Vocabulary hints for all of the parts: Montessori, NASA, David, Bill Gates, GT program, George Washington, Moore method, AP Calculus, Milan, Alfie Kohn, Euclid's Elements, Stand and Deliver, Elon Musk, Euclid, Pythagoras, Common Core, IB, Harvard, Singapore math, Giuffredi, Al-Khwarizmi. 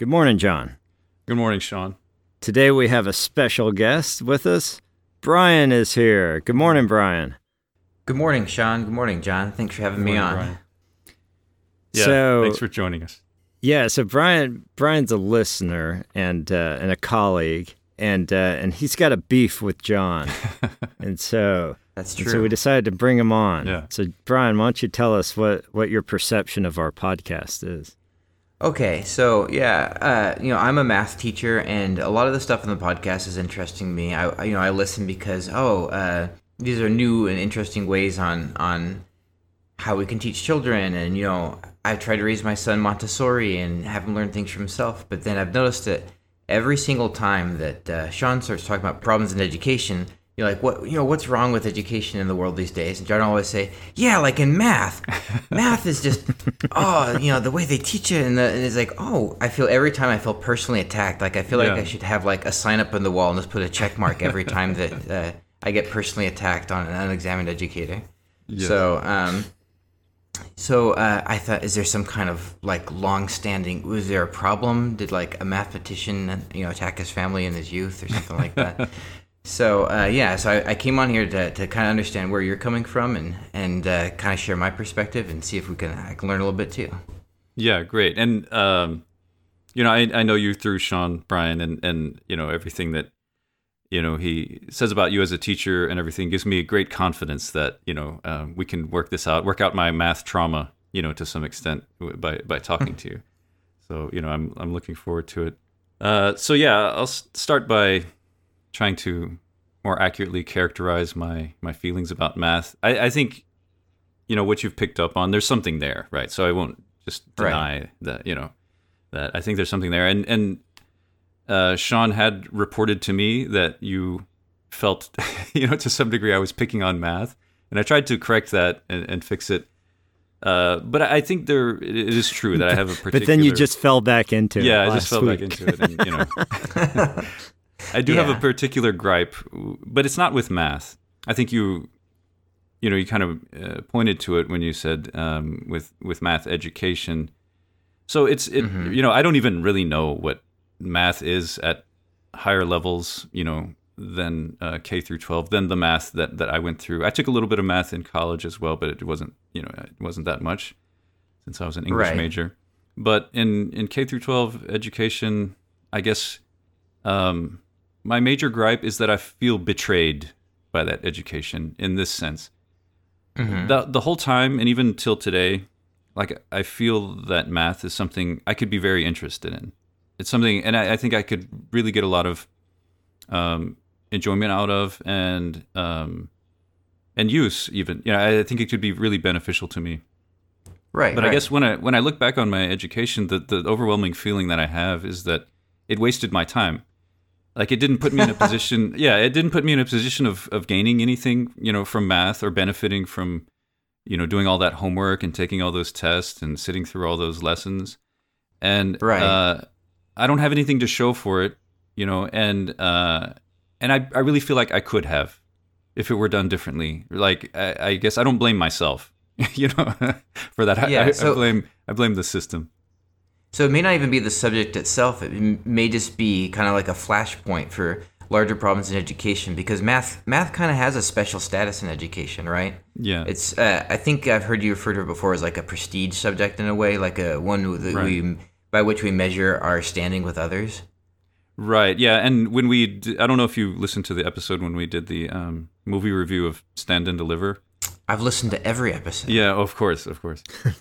Good morning, John. Good morning, Sean. Today we have a special guest with us. Brian is here. Good morning, Brian. Good morning, Sean. Good morning, John. Thanks for having me on. Brian. Yeah, thanks for joining us. Yeah, so Brian's a listener and a colleague, and he's got a beef with John, and so that's true. So we decided to bring him on. Yeah. So Brian, why don't you tell us what your perception of our podcast is? Okay, so yeah, I'm a math teacher, and a lot of the stuff in the podcast is interesting to me. I listen because these are new and interesting ways on how we can teach children, and I tried to raise my son Montessori and have him learn things for himself, but then I've noticed that every single time that Sean starts talking about problems in education, you're like, what's wrong with education in the world these days? And John always say, yeah, like in math. Math is just, the way they teach it. And it's like, I feel personally attacked. Like, I feel like I should have like a sign up on the wall and just put a check mark every time that I get personally attacked on an unexamined educator. Yeah. So I thought, is there some kind of like long-standing? Was there a problem? Did like a mathematician, attack his family in his youth or something like that? So I came on here to kind of understand where you're coming from and kind of share my perspective and see if I can learn a little bit too. Yeah, great. And I know you through Sean, Brian, and everything that he says about you as a teacher and everything gives me great confidence that, we can work out my math trauma, to some extent by talking to you. So, I'm looking forward to it. I'll start by trying to more accurately characterize my feelings about math. I think, what you've picked up on, there's something there, right? So I won't just deny that, that I think there's something there. And Sean had reported to me that you felt, to some degree I was picking on math, and I tried to correct that and fix it. But I think it is true that I have a particular... But then you just fell back into it. Yeah, I just fell back into it. And, I do have a particular gripe, but it's not with math. I think you kind of pointed to it when you said with math education. So I don't even really know what math is at higher levels, than K through 12, than the math that I went through. I took a little bit of math in college as well, but it wasn't that much since I was an English major. But in K through 12 education, I guess my major gripe is that I feel betrayed by that education in this sense. Mm-hmm. The whole time, and even till today, like I feel that math is something I could be very interested in. It's something, and I think I could really get a lot of enjoyment out of, and use even. I think it could be really beneficial to me. Right. But I guess when I look back on my education, the overwhelming feeling that I have is that it wasted my time. Like it didn't put me in a position. Yeah, it didn't put me in a position of gaining anything, from math or benefiting from, doing all that homework and taking all those tests and sitting through all those lessons. And I don't have anything to show for it, and I really feel like I could have if it were done differently. Like I guess I don't blame myself, for that. Yeah, I blame the system. So it may not even be the subject itself. It may just be kind of like a flashpoint for larger problems in education, because math kind of has a special status in education, right? Yeah. It's I think I've heard you refer to it before as like a prestige subject in a way, like a one that we... by which we measure our standing with others. Right, yeah, and when I don't know if you listened to the episode when we did the movie review of Stand and Deliver. I've listened to every episode. Yeah, of course. Wow.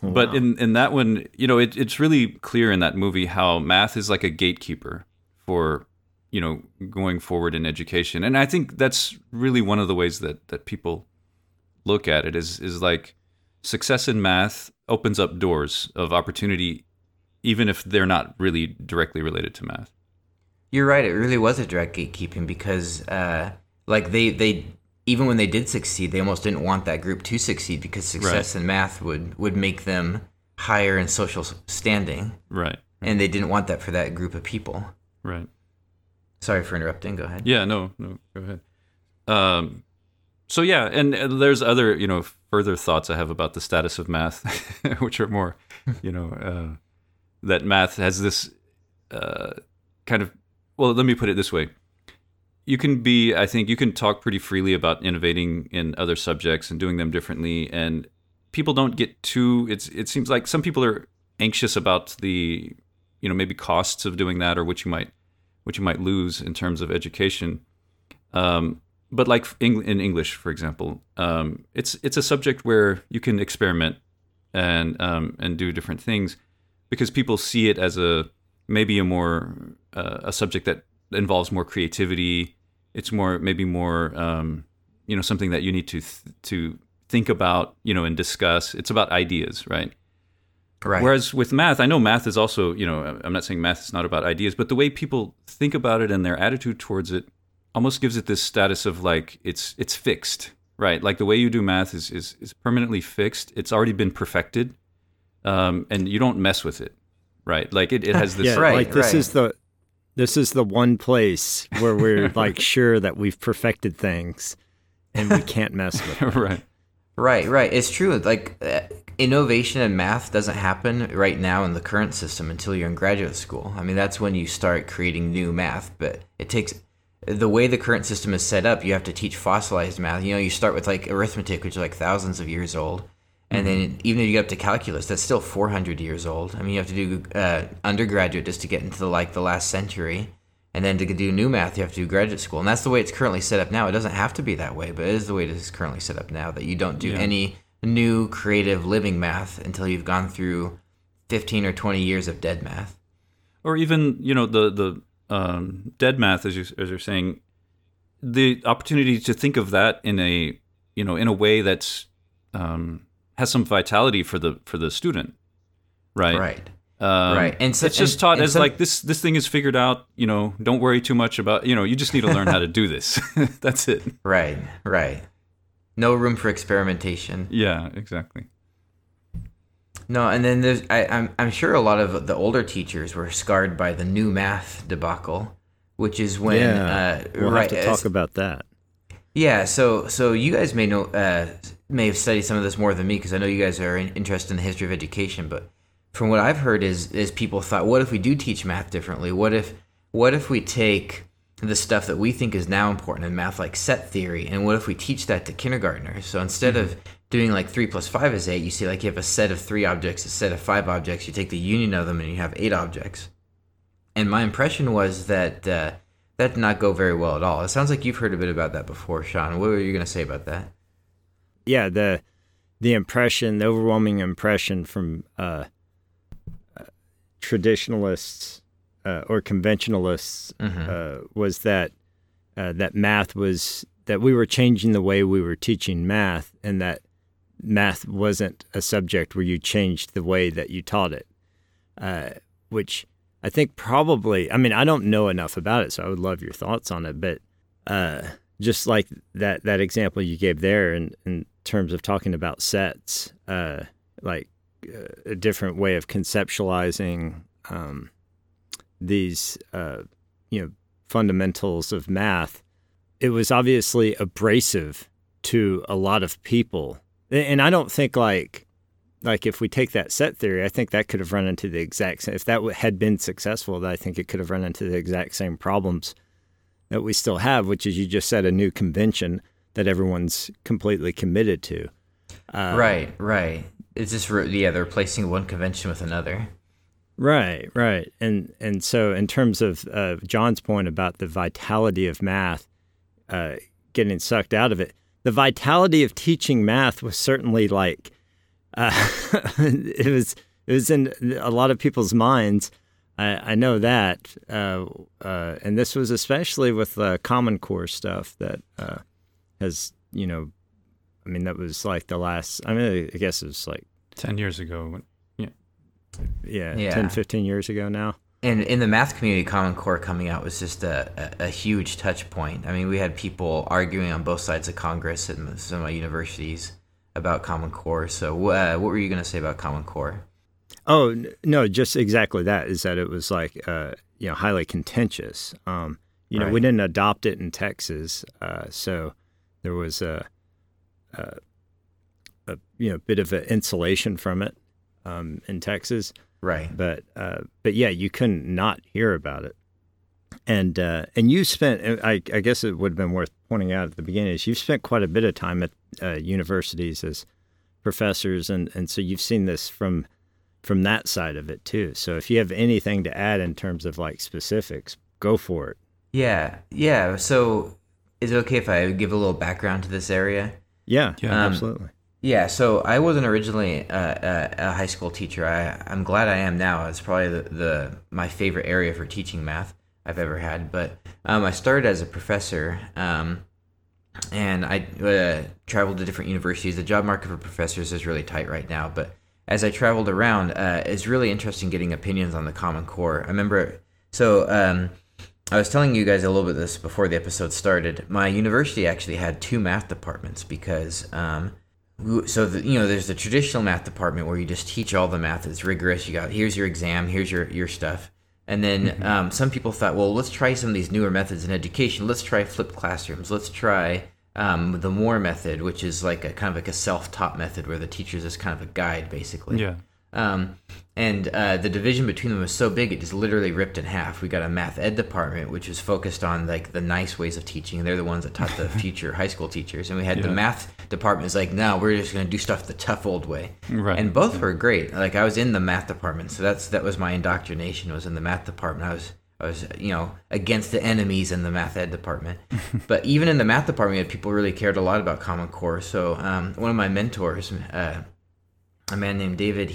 But in that one, it's really clear in that movie how math is like a gatekeeper for, going forward in education. And I think that's really one of the ways that people look at it is like success in math opens up doors of opportunity, even if they're not really directly related to math. You're right. It really was a direct gatekeeping because, they even when they did succeed, they almost didn't want that group to succeed because success in math would make them higher in social standing. Right. And they didn't want that for that group of people. Right. Sorry for interrupting. Go ahead. Yeah. No. Go ahead. So yeah, and there's other further thoughts I have about the status of math, which are more that math has this let me put it this way. I think you can talk pretty freely about innovating in other subjects and doing them differently. And people don't get too, it seems like some people are anxious about the, maybe costs of doing that or what you might lose in terms of education. But like in English, for example, it's a subject where you can experiment and do different things because people see it as a subject that involves more creativity. It's maybe more something that you need to think about, and discuss. It's about ideas, right? Right. Whereas with math, I know math is also, I'm not saying math is not about ideas, but the way people think about it and their attitude towards it almost gives it this status of like it's fixed, right? Like the way you do math is permanently fixed. It's already been perfected, and you don't mess with it, right? Like it has this. This is the one place where we're like sure that we've perfected things, and we can't mess with it. Right. It's true. Like innovation in math doesn't happen right now in the current system until you're in graduate school. I mean, that's when you start creating new math, but it takes. The way the current system is set up, you have to teach fossilized math. You start with like arithmetic, which is like thousands of years old. And then even if you get up to calculus, that's still 400 years old. I mean, you have to do undergraduate just to get into the last century. And then to do new math, you have to do graduate school. And that's the way it's currently set up now. It doesn't have to be that way, but it is the way it is currently set up now, that you don't do any new creative living math until you've gone through 15 or 20 years of dead math. Or even, dead math, as you're saying, the opportunity to think of that in a way that's has some vitality for the student, right? Right. Right. And so, this thing is figured out. Don't worry too much about. You just need to learn how to do this. That's it. Right. Right. No room for experimentation. Yeah. Exactly. No, and then there's I'm sure a lot of the older teachers were scarred by the new math debacle, which is when we'll have to talk about that. Yeah, so you guys may have studied some of this more than me because I know you guys are interested in the history of education. But from what I've heard is people thought, what if we do teach math differently? What if we take the stuff that we think is now important in math, like set theory, and what if we teach that to kindergartners? So instead of doing like 3 + 5 is 8, you see like you have a set of 3 objects, a set of 5 objects, you take the union of them and you have 8 objects. And my impression was that that did not go very well at all. It sounds like you've heard a bit about that before, Sean. What were you going to say about that? Yeah, the overwhelming impression from traditionalists or conventionalists was that math was, that we were changing the way we were teaching math, and that math wasn't a subject where you changed the way that you taught it, which I think probably, I mean, I don't know enough about it, so I would love your thoughts on it, but just like that example you gave there in terms of talking about sets, a different way of conceptualizing these fundamentals of math, it was obviously abrasive to a lot of people. And I don't think like if we take that set theory, I think that could have run into the exact same, if that had been successful, I think it could have run into the exact same problems that we still have, which is you just set a new convention that everyone's completely committed to. Right. It's just, they're replacing one convention with another. Right. And so in terms of John's point about the vitality of math, getting sucked out of it. The vitality of teaching math was certainly like it was in a lot of people's minds. I know that, and this was especially with Common Core stuff that that was like the last. I mean, I guess it was like 10 years ago. Yeah, 10-15 years ago now. And in the math community, Common Core coming out was just a huge touch point. I mean, we had people arguing on both sides of Congress at some of my universities about Common Core. So what were you going to say about Common Core? Oh, no, just exactly that, is that it was like, highly contentious. We didn't adopt it in Texas, so there was a bit of an insulation from it in Texas. Right. But yeah, you couldn't not hear about it. And you spent, I guess it would have been worth pointing out at the beginning, is you've spent quite a bit of time at universities as professors, and so you've seen this from that side of it too. So if you have anything to add in terms of like specifics, go for it. Yeah. So is it okay if I give a little background to this area? Yeah, absolutely. Yeah, so I wasn't originally a high school teacher. I'm glad I am now. It's probably my favorite area for teaching math I've ever had. But I started as a professor, and I traveled to different universities. The job market for professors is really tight right now. But as I traveled around, it's really interesting getting opinions on the Common Core. I remember, so I was telling you guys a little bit of this before the episode started. My university actually had two math departments because... So there's the traditional math department where you just teach all the math. It's rigorous. You got, here's your exam, here's your stuff. And then some people thought, well, let's try some of these newer methods in education. Let's try flipped classrooms. Let's try the Moore method, which is like a kind of like a self-taught method where the teacher's just kind of a guide, basically. Yeah. And the division between them was so big, it just literally ripped in half. We got a math ed department, which was focused on like the nice ways of teaching. They're the ones that taught the future high school teachers. And we had the math department was like, no, we're just going to do stuff the tough old way. Right. And both were great. Like I was in the math department. So that was my indoctrination, was in the math department. I was against the enemies in the math ed department. But even in the math department, people really cared a lot about Common Core. So one of my mentors, a man named David,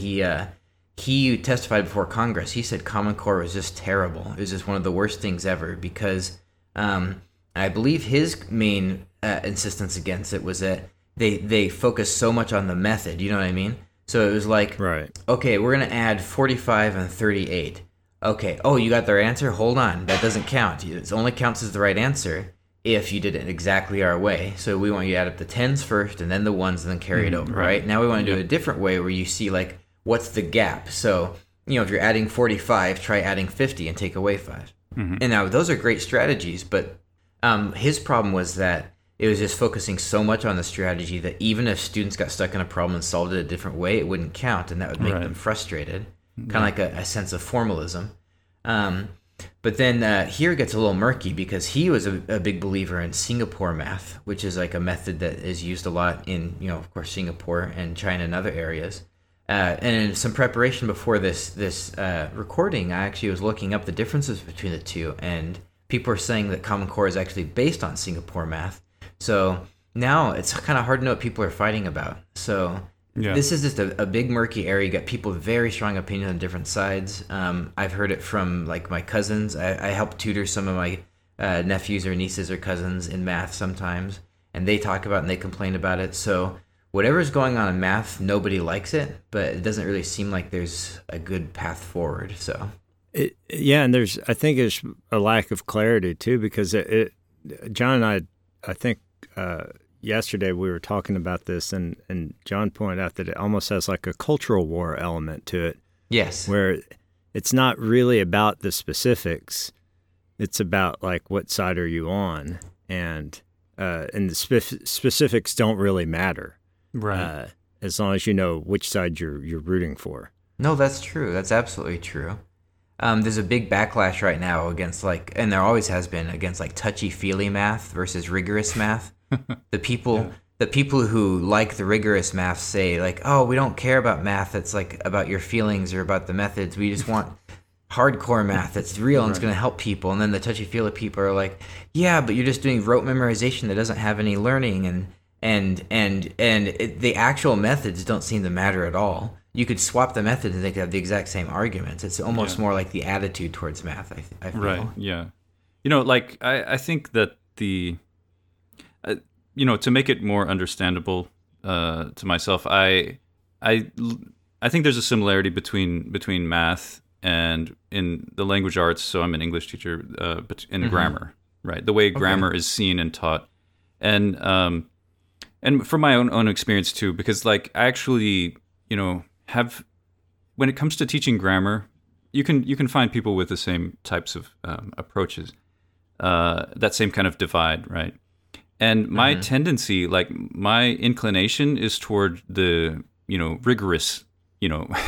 he testified before Congress. He said Common Core was just terrible. It was just one of the worst things ever because I believe his main insistence against it was that they focused so much on the method. You know what I mean? So it was like, right. Okay, we're going to add 45 and 38. Okay, oh, you got their answer? Hold on. That doesn't count. It only counts as the right answer if you did it exactly our way. So we want you to add up the tens first and then the ones and then carry it over, right? Now we want to do it a different way where you see like what's the gap. So, if you're adding 45, try adding 50 and take away 5. Mm-hmm. And now those are great strategies, but his problem was that it was just focusing so much on the strategy that even if students got stuck in a problem and solved it a different way, it wouldn't count, and that would make them frustrated, kind of like a sense of formalism. But then here it gets a little murky because he was a big believer in Singapore math, which is like a method that is used a lot in, of course, Singapore and China and other areas. And in some preparation before this recording, I actually was looking up the differences between the two, and people are saying that Common Core is actually based on Singapore math. So now it's kind of hard to know what people are fighting about. So this is just a big murky area. You got people with very strong opinions on different sides. I've heard it from like my cousins. I help tutor some of my nephews or nieces or cousins in math sometimes, and they talk about it and they complain about it. So whatever's going on in math, nobody likes it, but it doesn't really seem like there's a good path forward. So, and I think there's a lack of clarity too, because John and I think yesterday we were talking about this, and John pointed out that it almost has like a cultural war element to it. Yes, where it's not really about the specifics; it's about like what side are you on, and the specifics don't really matter. Right. As long as you know which side you're rooting for. No, that's true. That's absolutely true. There's a big backlash right now against and there always has been against touchy-feely math versus rigorous math. The people who like the rigorous math say we don't care about math that's about your feelings or about the methods. We just want hardcore math that's real and it's going to help people. And then the touchy-feely people are like, yeah, but you're just doing rote memorization that doesn't have any learning and the actual methods don't seem to matter at all. You could swap the methods and they could have the exact same arguments. It's almost more like the attitude towards math, I feel. Right, yeah. I think that to make it more understandable to myself, I think there's a similarity between math and in the language arts, so I'm an English teacher, but in grammar, right? The way grammar is seen and taught. And from my own experience too, because I actually, when it comes to teaching grammar, you can find people with the same types of approaches, that same kind of divide, right? And my tendency, my inclination is toward the rigorous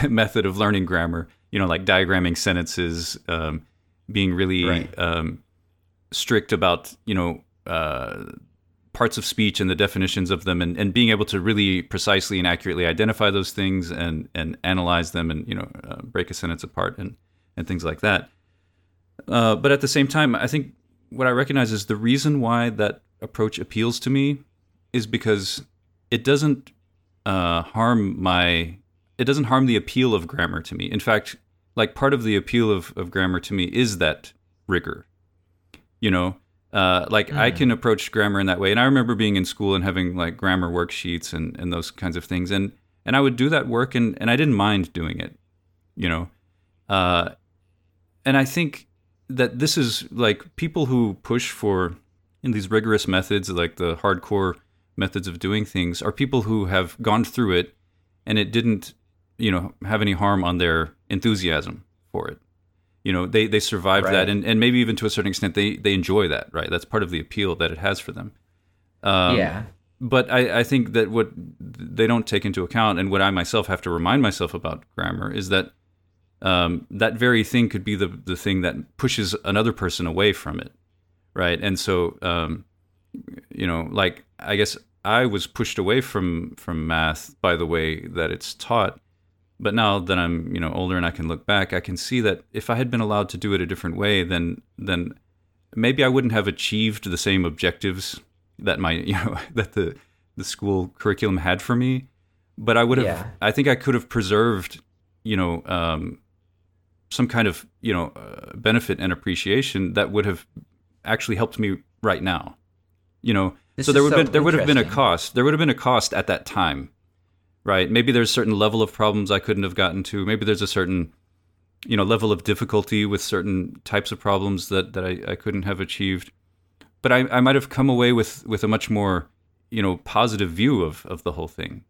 method of learning grammar, you know, like diagramming sentences, being really strict about, you know, parts of speech and the definitions of them, and being able to really precisely and accurately identify those things and analyze them and, you know, break a sentence apart and things like that. But at the same time, I think what I recognize is the reason why that approach appeals to me is because it doesn't harm the appeal of grammar to me. In fact, like part of the appeal of grammar to me is that rigor, you know, I can approach grammar in that way. And I remember being in school and having like grammar worksheets and those kinds of things. And I would do that work and I didn't mind doing it, you know. And I think that this is like people who push for in these rigorous methods, like the hardcore methods of doing things, are people who have gone through it and it didn't, you know, have any harm on their enthusiasm for it. You know, they survived that and maybe even to a certain extent they enjoy that, right? That's part of the appeal that it has for them. But I think that what they don't take into account and what I myself have to remind myself about grammar is that that very thing could be the thing that pushes another person away from it, right? And so, you know, like I guess I was pushed away from math by the way that it's taught. But now that I'm, you know, older and I can look back, I can see that if I had been allowed to do it a different way, then maybe I wouldn't have achieved the same objectives that the school curriculum had for me. But I would have, I think I could have preserved, you know, some kind of, you know, benefit and appreciation that would have actually helped me right now, you know. So there would have been a cost at that time, right? Maybe there's a certain level of problems I couldn't have gotten to. Maybe there's a certain, you know, level of difficulty with certain types of problems that I couldn't have achieved. But I might have come away with a much more, you know, positive view of the whole thing,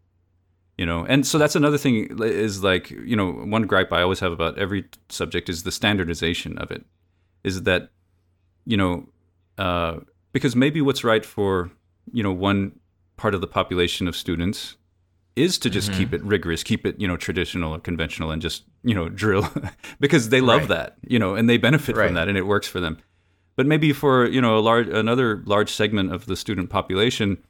you know. And so that's another thing is like, you know, one gripe I always have about every subject is the standardization of it. Is that, you know, because maybe what's right for, you know, one part of the population of students is to just keep it rigorous, keep it, you know, traditional or conventional and just, you know, drill because they love that, you know, and they benefit from that and it works for them. But maybe for, you know, another large segment of the student population,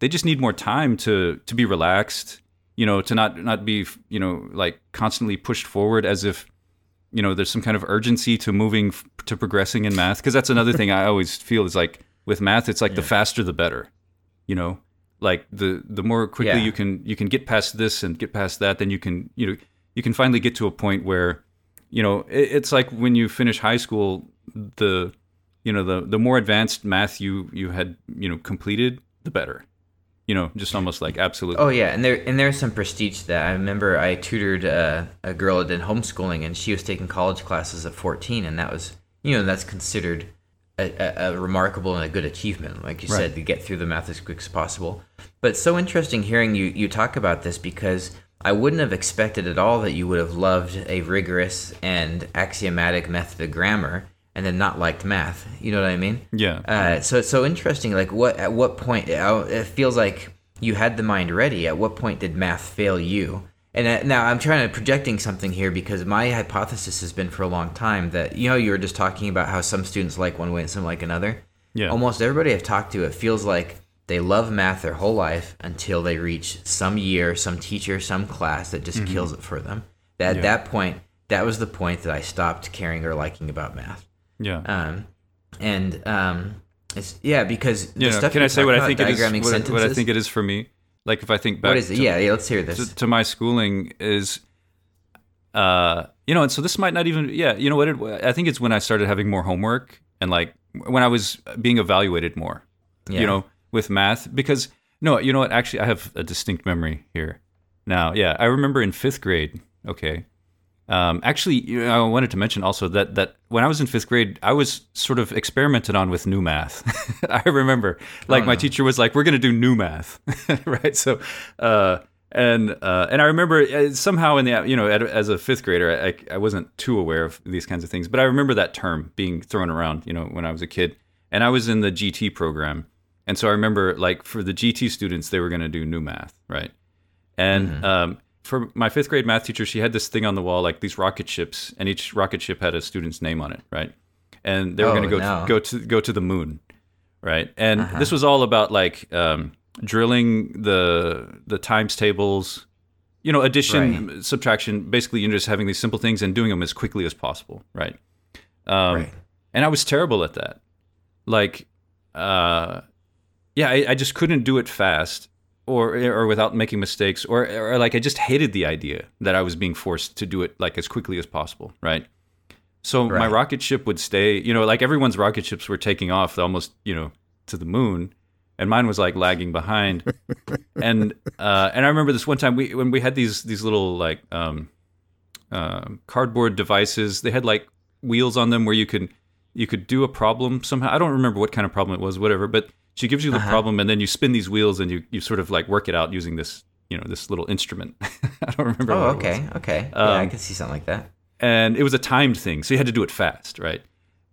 they just need more time to be relaxed, you know, to not be, you know, like constantly pushed forward as if, you know, there's some kind of urgency to progressing in math. Because that's another thing I always feel is like with math, it's like the faster, the better, you know. Like the more quickly you can get past this and get past that, then you can finally get to a point where, you know, it's like when you finish high school, the more advanced math you had, you know, completed, the better, you know, just almost like absolutely. Oh yeah, and there's some prestige to that. I remember I tutored a girl that did homeschooling, and she was taking college classes at 14, and that was, you know, that's considered a remarkable and a good achievement, like you said, to get through the math as quick as possible. But it's so interesting hearing you talk about this, because I wouldn't have expected at all that you would have loved a rigorous and axiomatic method of grammar and then not liked math. You know what I mean? Yeah. So it's so interesting. Like at what point, it feels like you had the mind ready. At what point did math fail you? And now I'm trying to projecting something here, because my hypothesis has been for a long time that, you know, you were just talking about how some students like one way and some like another. Yeah. Almost everybody I've talked to, it feels like they love math their whole life until they reach some year, some teacher, some class that just kills it for them. At that point, that was the point that I stopped caring or liking about math. Yeah. It's, because the stuff. Can I say what I think it is? What I think it is for me. Like if I think back, what is it? Let's hear this. To my schooling is, you know, and so this might not even, you know what? I think it's when I started having more homework and like when I was being evaluated more, you know, with math. Because no, you know what? Actually, I have a distinct memory here now. Yeah, I remember in fifth grade. Okay, actually, you know, I wanted to mention also that when I was in fifth grade, I was sort of experimented on with new math. I remember, like my teacher was like, "We're going to do new math," right? So, and I remember somehow in the, you know, as a fifth grader, I wasn't too aware of these kinds of things, but I remember that term being thrown around, you know, when I was a kid, and I was in the GT program, and so I remember like for the GT students, they were going to do new math, right? And for my fifth grade math teacher, she had this thing on the wall, like these rocket ships, and each rocket ship had a student's name on it, right? And they were going to go to the moon, right? And this was all about like drilling the times tables, you know, addition, subtraction. Basically, you're just having these simple things and doing them as quickly as possible, right? And I was terrible at that. Like, I just couldn't do it fast or without making mistakes, or like I just hated the idea that I was being forced to do it like as quickly as possible, right? So my rocket ship would stay, you know, like everyone's rocket ships were taking off almost, you know, to the moon, and mine was like lagging behind. And I remember this one time when we had these little like cardboard devices. They had like wheels on them where you could do a problem somehow. I don't remember what kind of problem it was, whatever. But she gives you the problem, and then you spin these wheels, and you sort of like work it out using this, you know, this little instrument. I don't remember. Oh, what it was. Okay. Yeah, I can see something like that. And it was a timed thing, so you had to do it fast, right?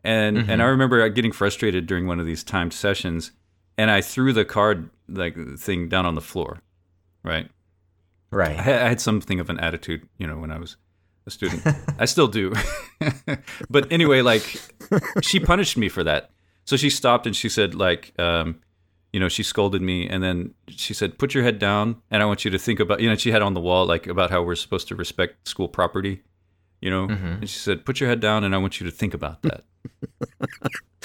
And I remember getting frustrated during one of these timed sessions, and I threw the card like thing down on the floor, right? Right. I had something of an attitude, you know, when I was a student. I still do. But anyway, like she punished me for that. So she stopped and she said, like, you know, she scolded me, and then she said, "Put your head down, and I want you to think about," you know, she had on the wall like about how we're supposed to respect school property. You know, and she said, "Put your head down, and I want you to think about that."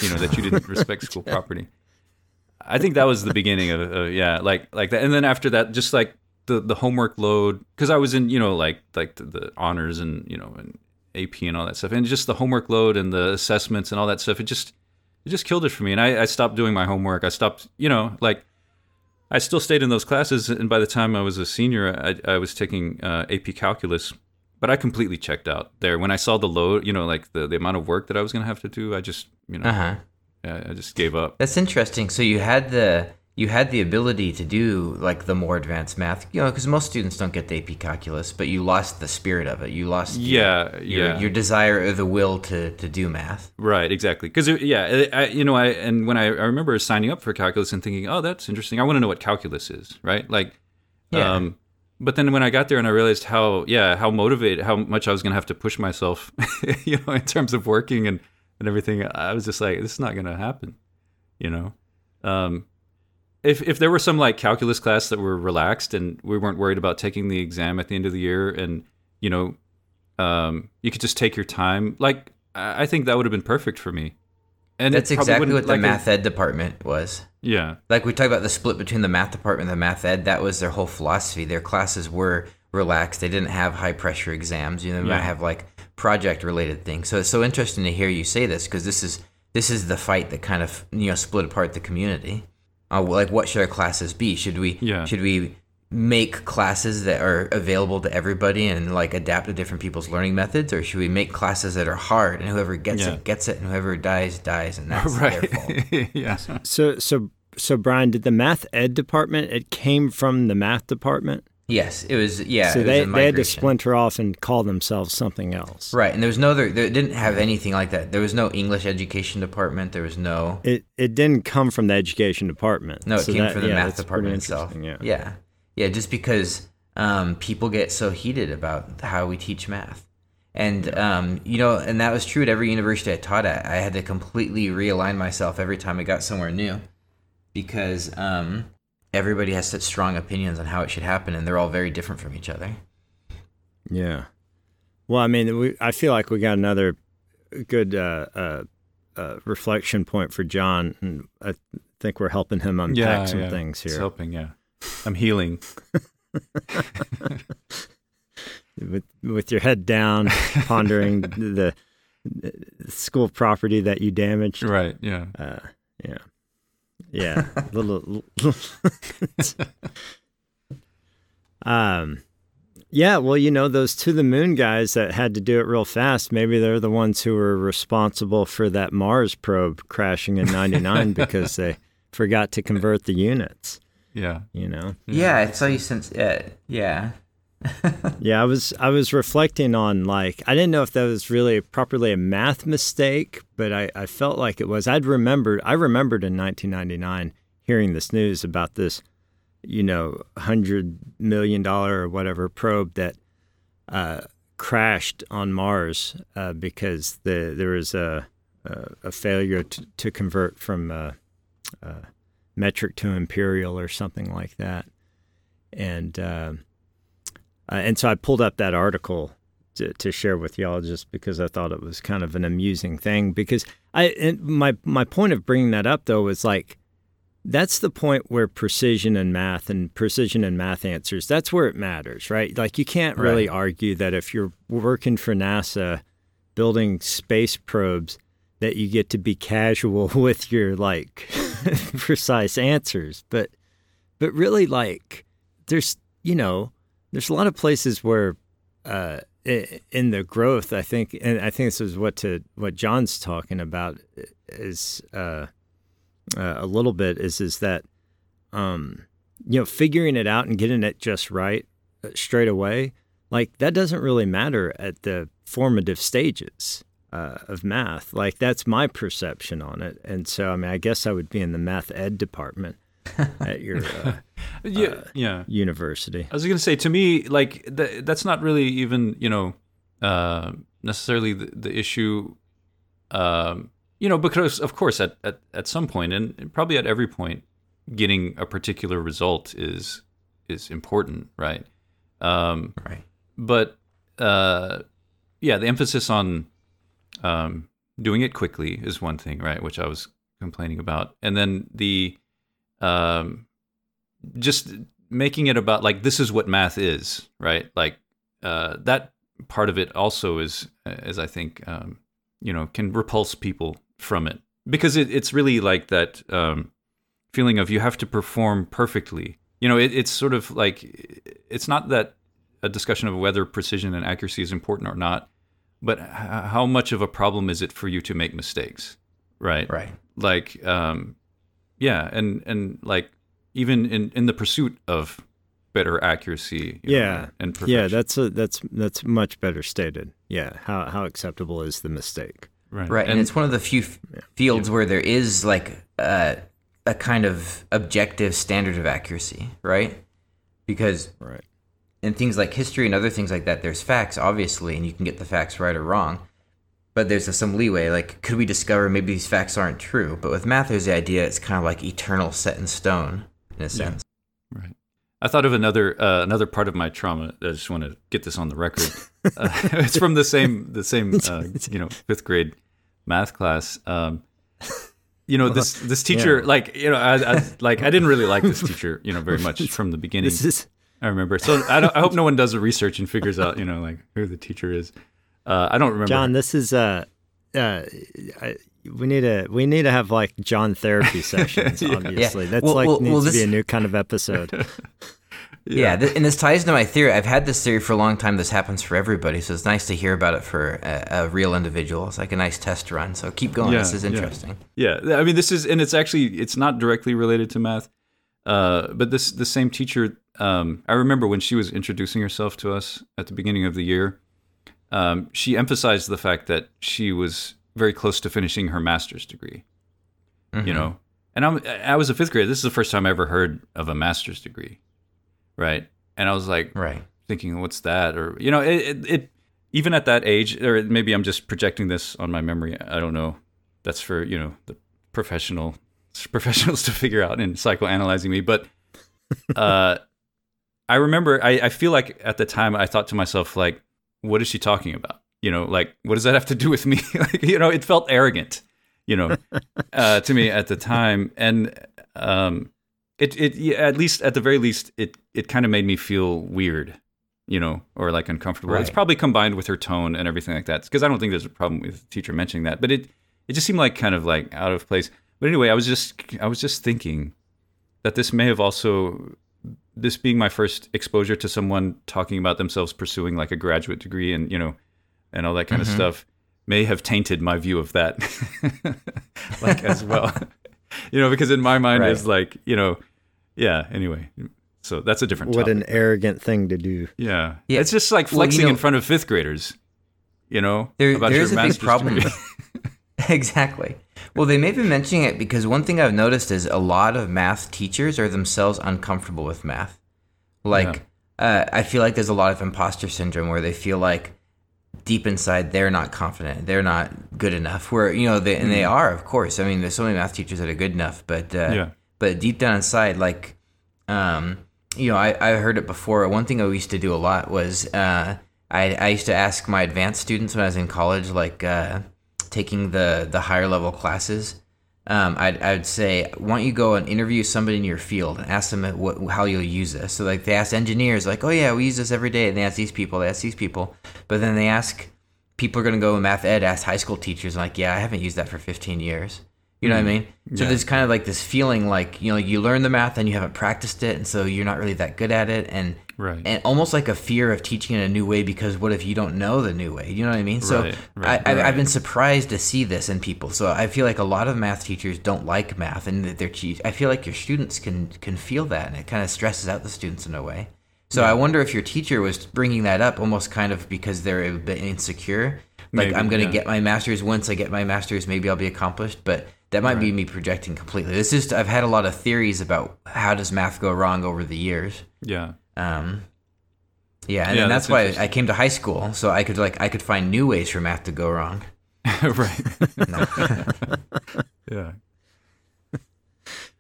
You know, that you didn't respect school property. I think that was the beginning of like that. And then after that, just like the homework load, because I was in, you know, like the honors and, you know, and AP and all that stuff, and just the homework load and the assessments and all that stuff. It just killed it for me, and I stopped doing my homework. I stopped, you know, like I still stayed in those classes, and by the time I was a senior, I was taking AP Calculus. But I completely checked out there when I saw the load, you know, like the amount of work that I was going to have to do. I just, you know, I just gave up. That's interesting. So you had the ability to do like the more advanced math, you know, because most students don't get the AP Calculus, but you lost the spirit of it. You lost your desire or the will to do math. Right, exactly. Because I remember signing up for calculus and thinking, oh, that's interesting. I want to know what calculus is, right? Like, but then when I got there and I realized how much I was going to have to push myself, you know, in terms of working and everything, I was just like, this is not going to happen, you know. If there were some like calculus class that were relaxed and we weren't worried about taking the exam at the end of the year, and, you know, you could just take your time, like I think that would have been perfect for me. And that's exactly what the math ed department was. Yeah. Like we talked about the split between the math department and the math ed, that was their whole philosophy. Their classes were relaxed. They didn't have high pressure exams. You know, they might have like project related things. So it's so interesting to hear you say this, because this is the fight that kind of, you know, split apart the community. Like what should our classes be? Should we make classes that are available to everybody and like adapt to different people's learning methods, or should we make classes that are hard and whoever gets it and whoever dies, and that's their fault? So Brian, did the math ed department, it came from the math department? Yes, it was. Yeah, so they had to splinter off and call themselves something else, right? And there was no other. They didn't have anything like that. There was no English education department. There was no. It didn't come from the education department. No, it came from the math department itself. Yeah. Yeah, just because people get so heated about how we teach math. And, you know, and that was true at every university I taught at. I had to completely realign myself every time I got somewhere new, because everybody has such strong opinions on how it should happen, and they're all very different from each other. Yeah. Well, I mean, I feel like we got another good reflection point for John, and I think we're helping him unpack some things here. It's helping, I'm healing. with your head down, pondering the school property that you damaged. Right, yeah. Yeah. Little yeah, well, you know, those to the moon guys that had to do it real fast, maybe they're the ones who were responsible for that Mars probe crashing in 99 because they forgot to convert the units. Yeah, you know. Yeah, it's so you sense it. Yeah. Yeah, I was reflecting on, like, I didn't know if that was really properly a math mistake, but I felt like it was. I remembered in 1999 hearing this news about this $100 million or whatever probe that crashed on Mars because there was a failure to convert from metric to imperial or something like that. And so I pulled up that article to share with y'all just because I thought it was kind of an amusing thing. Because my point of bringing that up, though, was like, that's the point where precision in math and precision in math answers, that's where it matters, right? Like, you can't really argue that if you're working for NASA building space probes that you get to be casual with your, like, precise answers. But really, like, there's, there's a lot of places where in the growth, I think, and I think this is what John's talking about is a little bit is that, figuring it out and getting it just right straight away, like, that doesn't really matter at the formative stages of math. Like, that's my perception on it. And so, I guess I would be in the math ed department at your university. I was going to say, to me, like, that's not really even, necessarily the issue, because, of course, at some point, and probably at every point, getting a particular result is important, right? Right. But, the emphasis on doing it quickly is one thing, right, which I was complaining about. And then the just making it about, like, this is what math is, right? Like, that part of it also is, as I think, can repulse people from it, because it's really like that feeling of you have to perform perfectly. It's sort of like, it's not that a discussion of whether precision and accuracy is important or not, but how much of a problem is it for you to make mistakes, right? Right. Like, and like, even in the pursuit of better accuracy, and perfection. Yeah, that's much better stated. Yeah, how acceptable is the mistake? Right, right, and it's one of the few fields where there is, like, a kind of objective standard of accuracy, right? Because in things like history and other things like that, there's facts, obviously, and you can get the facts right or wrong. But there's some leeway, like, could we discover maybe these facts aren't true? But with math, there's the idea it's kind of like eternal, set in stone, in a sense. Right. I thought of another part of my trauma. I just want to get this on the record. It's from the same fifth grade math class. This teacher, I didn't really like this teacher, very much from the beginning. I remember. So I hope no one does the research and figures out, like, who the teacher is. I don't remember. John, this is we need to have, like, John therapy sessions. Obviously, yeah. Needs to be a new kind of episode. And this ties to my theory. I've had this theory for a long time. This happens for everybody, so it's nice to hear about it for a real individual. It's like a nice test run. So keep going. This is interesting. Yeah, this is, and it's not directly related to math, but the same teacher. I remember when she was introducing herself to us at the beginning of the year. She emphasized the fact that she was very close to finishing her master's degree, And I was a fifth grader. This is the first time I ever heard of a master's degree, right? And I was like, thinking, what's that? Or it even at that age, or maybe I'm just projecting this on my memory. I don't know. That's for the professionals to figure out in psychoanalyzing me. But I remember, I feel like at the time I thought to myself, like, what is she talking about? Like, what does that have to do with me? Like, it felt arrogant, to me at the time. And at the very least, it kind of made me feel weird, or like uncomfortable. Right. It's probably combined with her tone and everything like that, because I don't think there's a problem with the teacher mentioning that, but it just seemed like kind of like out of place. But anyway, I was just thinking that this may have also, this being my first exposure to someone talking about themselves pursuing, like, a graduate degree and, and all that kind of stuff, may have tainted my view of that, like, as well, because in my mind it's like, anyway, so that's a different topic. What an arrogant thing to do. Yeah. It's just like flexing in front of fifth graders, about your master's degree. There is a big problem. Exactly. Well, they may be mentioning it because one thing I've noticed is a lot of math teachers are themselves uncomfortable with math. I feel like there's a lot of imposter syndrome where they feel like deep inside they're not confident, they're not good enough. Where and they are, of course. I mean, there's so many math teachers that are good enough, but deep down inside, I heard it before. One thing I used to do a lot was I used to ask my advanced students when I was in college, taking the higher level classes. I'd say, why don't you go and interview somebody in your field and ask them how you'll use this. So they asked engineers, oh yeah, we use this every day. And they ask these people, But then they ask, people are going to go in math ed, ask high school teachers, I haven't used that for 15 years. You know what I mean? So there's kind of this feeling you learn the math and you haven't practiced it. And so you're not really that good at it. And and almost a fear of teaching in a new way, because what if you don't know the new way? You know what I mean? I've been surprised to see this in people. So I feel like a lot of math teachers don't like math, and that I feel like your students can feel that, and it kind of stresses out the students in a way. So I wonder if your teacher was bringing that up almost kind of because they're a bit insecure. Maybe, I'm going to get my master's. Once I get my master's, maybe I'll be accomplished. But that might be me projecting completely. This is, I've had a lot of theories about how does math go wrong over the years. Yeah. And that's why I came to high school, so I could I could find new ways for math to go wrong. Right. Yeah.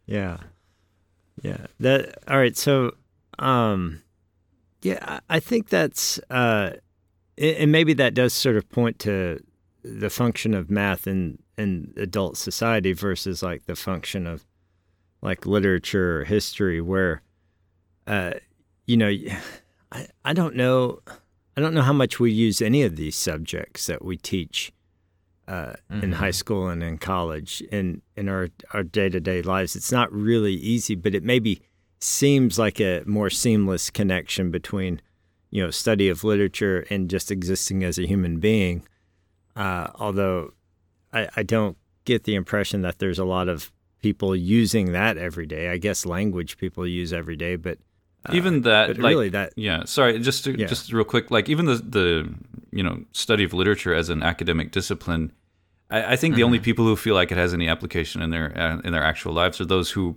Yeah. Yeah. All right. So, I think that's and maybe that does sort of point to the function of math in adult society versus the function of literature or history, where I don't know how much we use any of these subjects that we teach in high school and in college in our day-to-day lives. It's not really easy, but it maybe seems like a more seamless connection between, study of literature and just existing as a human being. Although I don't get the impression that there's a lot of people using that every day. I guess language people use every day, but even that, just real quick, even the study of literature as an academic discipline, I think the only people who feel like it has any application in their actual lives are those who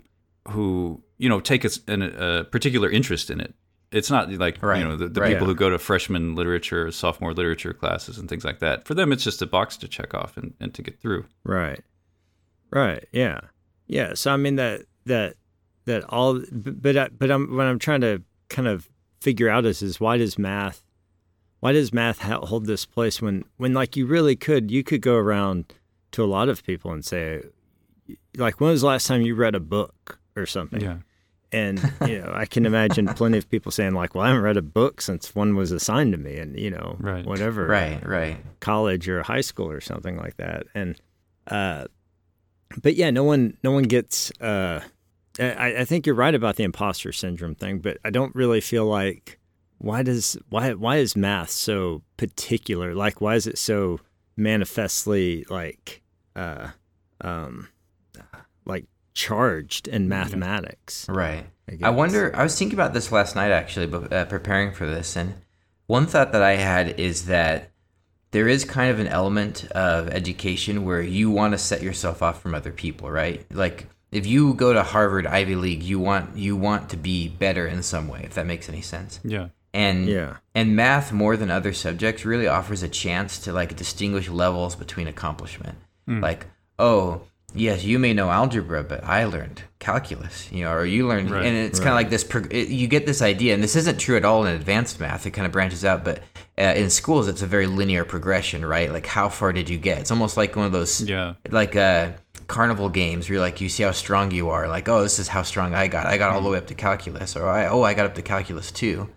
take a particular interest in it. It's not people who go to freshman literature, sophomore literature classes, and things like that. For them, it's just a box to check off and to get through. Right. Yeah. So I mean what I'm trying to kind of figure out is why does math hold this place when you could go around to a lot of people and say, when was the last time you read a book or something? Yeah. And, I can imagine plenty of people saying I haven't read a book since one was assigned to me and, whatever. Right. College or high school or something like that. And, but yeah, no one gets, I think you're right about the imposter syndrome thing, but I don't really feel why is math so particular? Why is it so manifestly charged in mathematics? Right. I wonder. I was thinking about this last night actually, but preparing for this, and one thought that I had is that there is kind of an element of education where you want to set yourself off from other people, right? If you go to Harvard, Ivy League, you want to be better in some way, if that makes any sense. Yeah. And math, more than other subjects, really offers a chance to distinguish levels between accomplishment. Oh, yes, you may know algebra, but I learned calculus, or you learned, and it's kind of like this, you get this idea, and this isn't true at all in advanced math, it kind of branches out, but in schools, it's a very linear progression, right? How far did you get? It's almost like one of those, carnival games where you're you see how strong you are, this is how strong I got all the way up to calculus, or I got up to calculus too.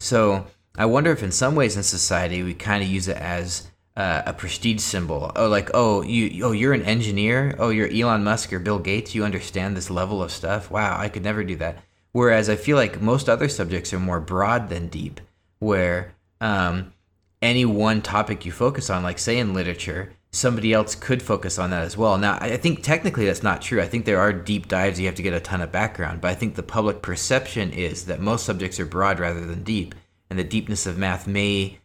So I wonder if in some ways in society we kind of use it as a prestige symbol. You're an engineer, you're Elon Musk or Bill Gates, you understand this level of stuff, wow, I could never do that. Whereas I feel like most other subjects are more broad than deep, where any one topic you focus on, say in literature, somebody else could focus on that as well. Now, I think technically that's not true. I think there are deep dives, you have to get a ton of background, but I think the public perception is that most subjects are broad rather than deep, and the deepness of math may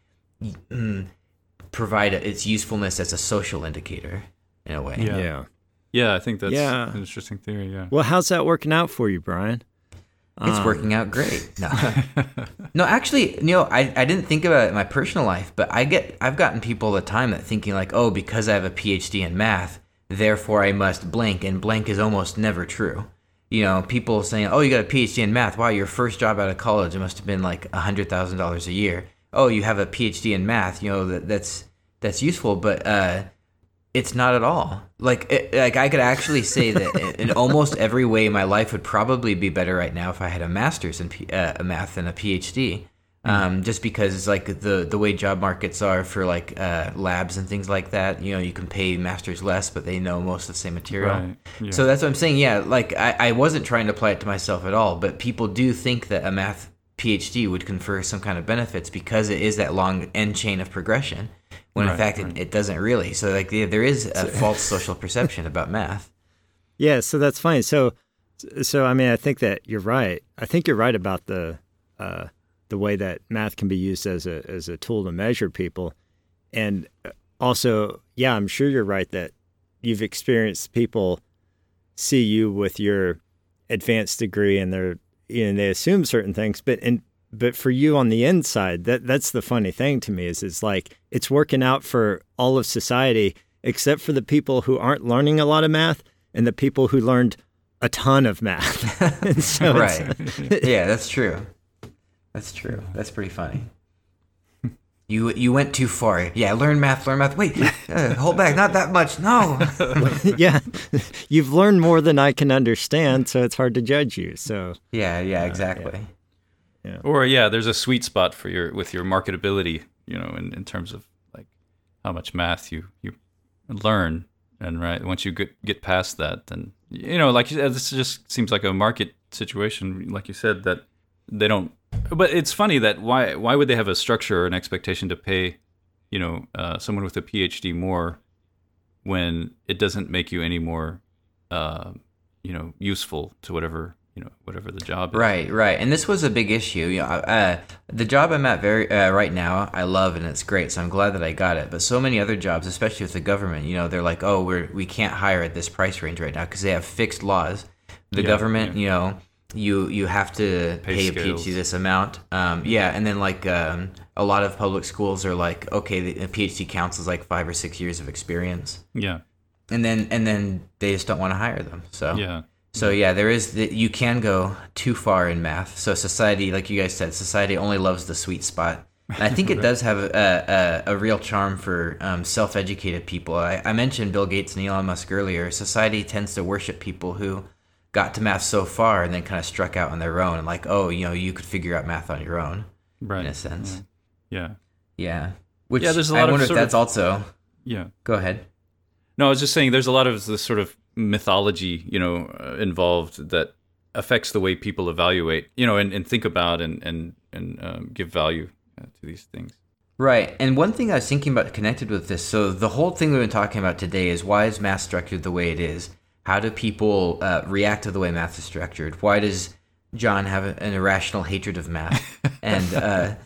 provide its usefulness as a social indicator in a way. Yeah. Yeah, I think that's an interesting theory, yeah. Well, how's that working out for you, Brian? It's working out great. No, no, actually, you know, I didn't think about it in my personal life, but I've gotten people all the time that thinking like, oh, because I have a PhD in math, therefore I must blank, and blank is almost never true. You know, people saying, oh, you got a PhD in math. Wow, your first job out of college, it must have been like $100,000 a year. Oh, you have a PhD in math. You know, that's useful, but it's not at all. Like I could actually say that in almost every way, my life would probably be better right now if I had a master's in math than a PhD. Mm-hmm. Just because it's like the way job markets are for like labs and things like that. You know, you can pay masters less, but they know most of the same material. Right. Yeah. So that's what I'm saying. Yeah, like I wasn't trying to apply it to myself at all, but people do think that a math PhD would confer some kind of benefits because it is that long end chain of progression. When in fact it doesn't really. So like there is a false social perception about math. Yeah, so that's fine. So I mean, I think that you're right. I think you're right about the way that math can be used as a tool to measure people. And also, yeah, I'm sure you're right that you've experienced people see you with your advanced degree and they're, you know, they assume certain things, but for you on the inside, that's the funny thing to me is it's like it's working out for all of society except for the people who aren't learning a lot of math and the people who learned a ton of math. And so right. Yeah, that's true. That's true. That's pretty funny. You went too far. Yeah, learn math. Wait, hold back. Not that much. No. Yeah. You've learned more than I can understand, so it's hard to judge you. So Yeah, exactly. Yeah. Or there's a sweet spot for your marketability, you know, in terms of like how much math you learn, and right once you get past that, then you know, like this just seems like a market situation, like you said, that they don't. But it's funny that why would they have a structure or an expectation to pay, you know, someone with a PhD more when it doesn't make you any more, you know, useful to whatever the job is. Right. And this was a big issue. You know, the job I'm at right now, I love and it's great. So I'm glad that I got it. But so many other jobs, especially with the government, you know, they're like, oh, we can't hire at this price range right now because they have fixed laws. The government, you know, you have to pay a PhD this amount. And then like a lot of public schools are like, okay, the PhD counts as like 5 or 6 years of experience. Yeah. And then they just don't want to hire them. So yeah. So yeah, there is you can go too far in math. So society, like you guys said, society only loves the sweet spot. And I think it does have a real charm for self-educated people. I mentioned Bill Gates and Elon Musk earlier. Society tends to worship people who got to math so far and then kind of struck out on their own. And like, oh, you know, you could figure out math on your own, right? In a sense. Yeah. Which there's a lot I wonder if that's also. Yeah. Go ahead. No, I was just saying there's a lot of the sort of mythology, you know, involved that affects the way people evaluate, you know, and think about and give value to these things. Right. And one thing I was thinking about connected with this, so the whole thing we've been talking about today is why is math structured the way it is? How do people react to the way math is structured? Why does John have an irrational hatred of math? And,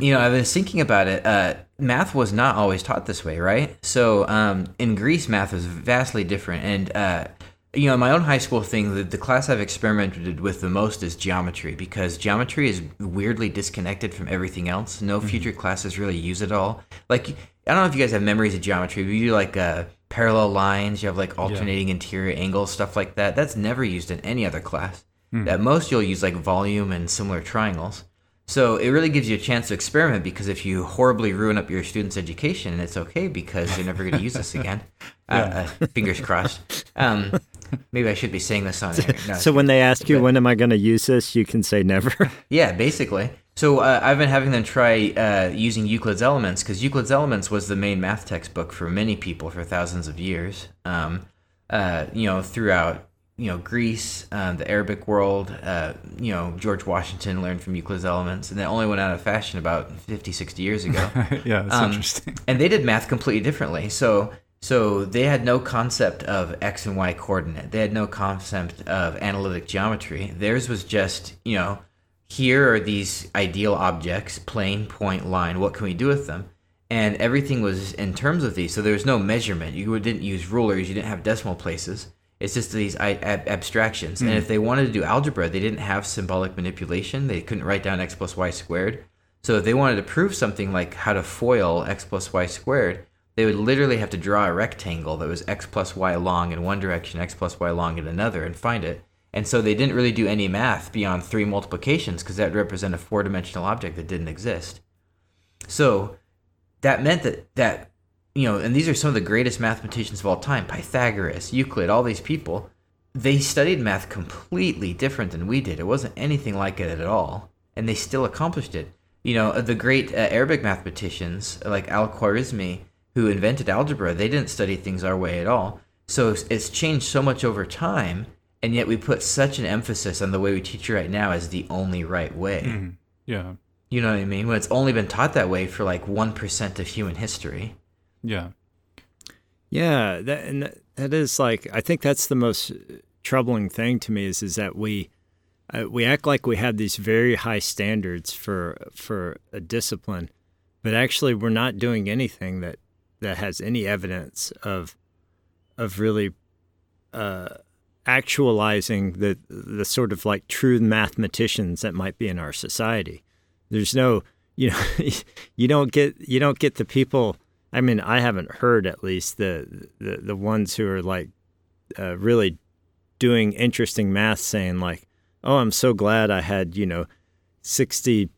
you know, I was thinking about it. Math was not always taught this way, right? So in Greece, math was vastly different. And, you know, in my own high school thing, the class I've experimented with the most is geometry, because geometry is weirdly disconnected from everything else. No future classes really use it all. Like, I don't know if you guys have memories of geometry, but you do like parallel lines, you have like alternating interior angles, stuff like that. That's never used in any other class. At most, you'll use like volume and similar triangles. So it really gives you a chance to experiment, because if you horribly ruin up your students' education, it's okay because they're never going to use this again. Fingers crossed. Maybe I should be saying this on air. No, so when they ask you, when am I going to use this, you can say never. Yeah, basically. So I've been having them try using Euclid's Elements, because Euclid's Elements was the main math textbook for many people for thousands of years, you know, throughout, you know, Greece, the Arabic world, you know, George Washington learned from Euclid's Elements, and that only went out of fashion about 50, 60 years ago. Yeah, that's interesting. And they did math completely differently. So they had no concept of X and Y coordinate. They had no concept of analytic geometry. Theirs was just, you know, here are these ideal objects, plane, point, line. What can we do with them? and everything was in terms of these. So there was no measurement. You didn't use rulers. You didn't have decimal places. It's just these abstractions. Mm. And if they wanted to do algebra, they didn't have symbolic manipulation. They couldn't write down x plus y squared. So if they wanted to prove something like how to foil x plus y squared, they would literally have to draw a rectangle that was x plus y long in one direction, x plus y long in another, and find it. And so they didn't really do any math beyond three multiplications because that would represent a four-dimensional object that didn't exist. So that meant that you know, and these are some of the greatest mathematicians of all time, Pythagoras, Euclid, all these people, they studied math completely different than we did. It wasn't anything like it at all, and they still accomplished it. You know, the great Arabic mathematicians like Al-Khwarizmi, who invented algebra, they didn't study things our way at all. So it's changed so much over time, and yet we put such an emphasis on the way we teach it right now as the only right way. Mm-hmm. Yeah. You know what I mean? Well, it's only been taught that way for like 1% of human history. Yeah. Yeah. That is like, I think that's the most troubling thing to me is that we act like we have these very high standards for a discipline, but actually we're not doing anything that has any evidence of really actualizing the sort of like true mathematicians that might be in our society. There's no, you know, you don't get the people. I mean, I haven't heard at least the ones who are like really doing interesting math saying like, oh, I'm so glad I had, you know, 60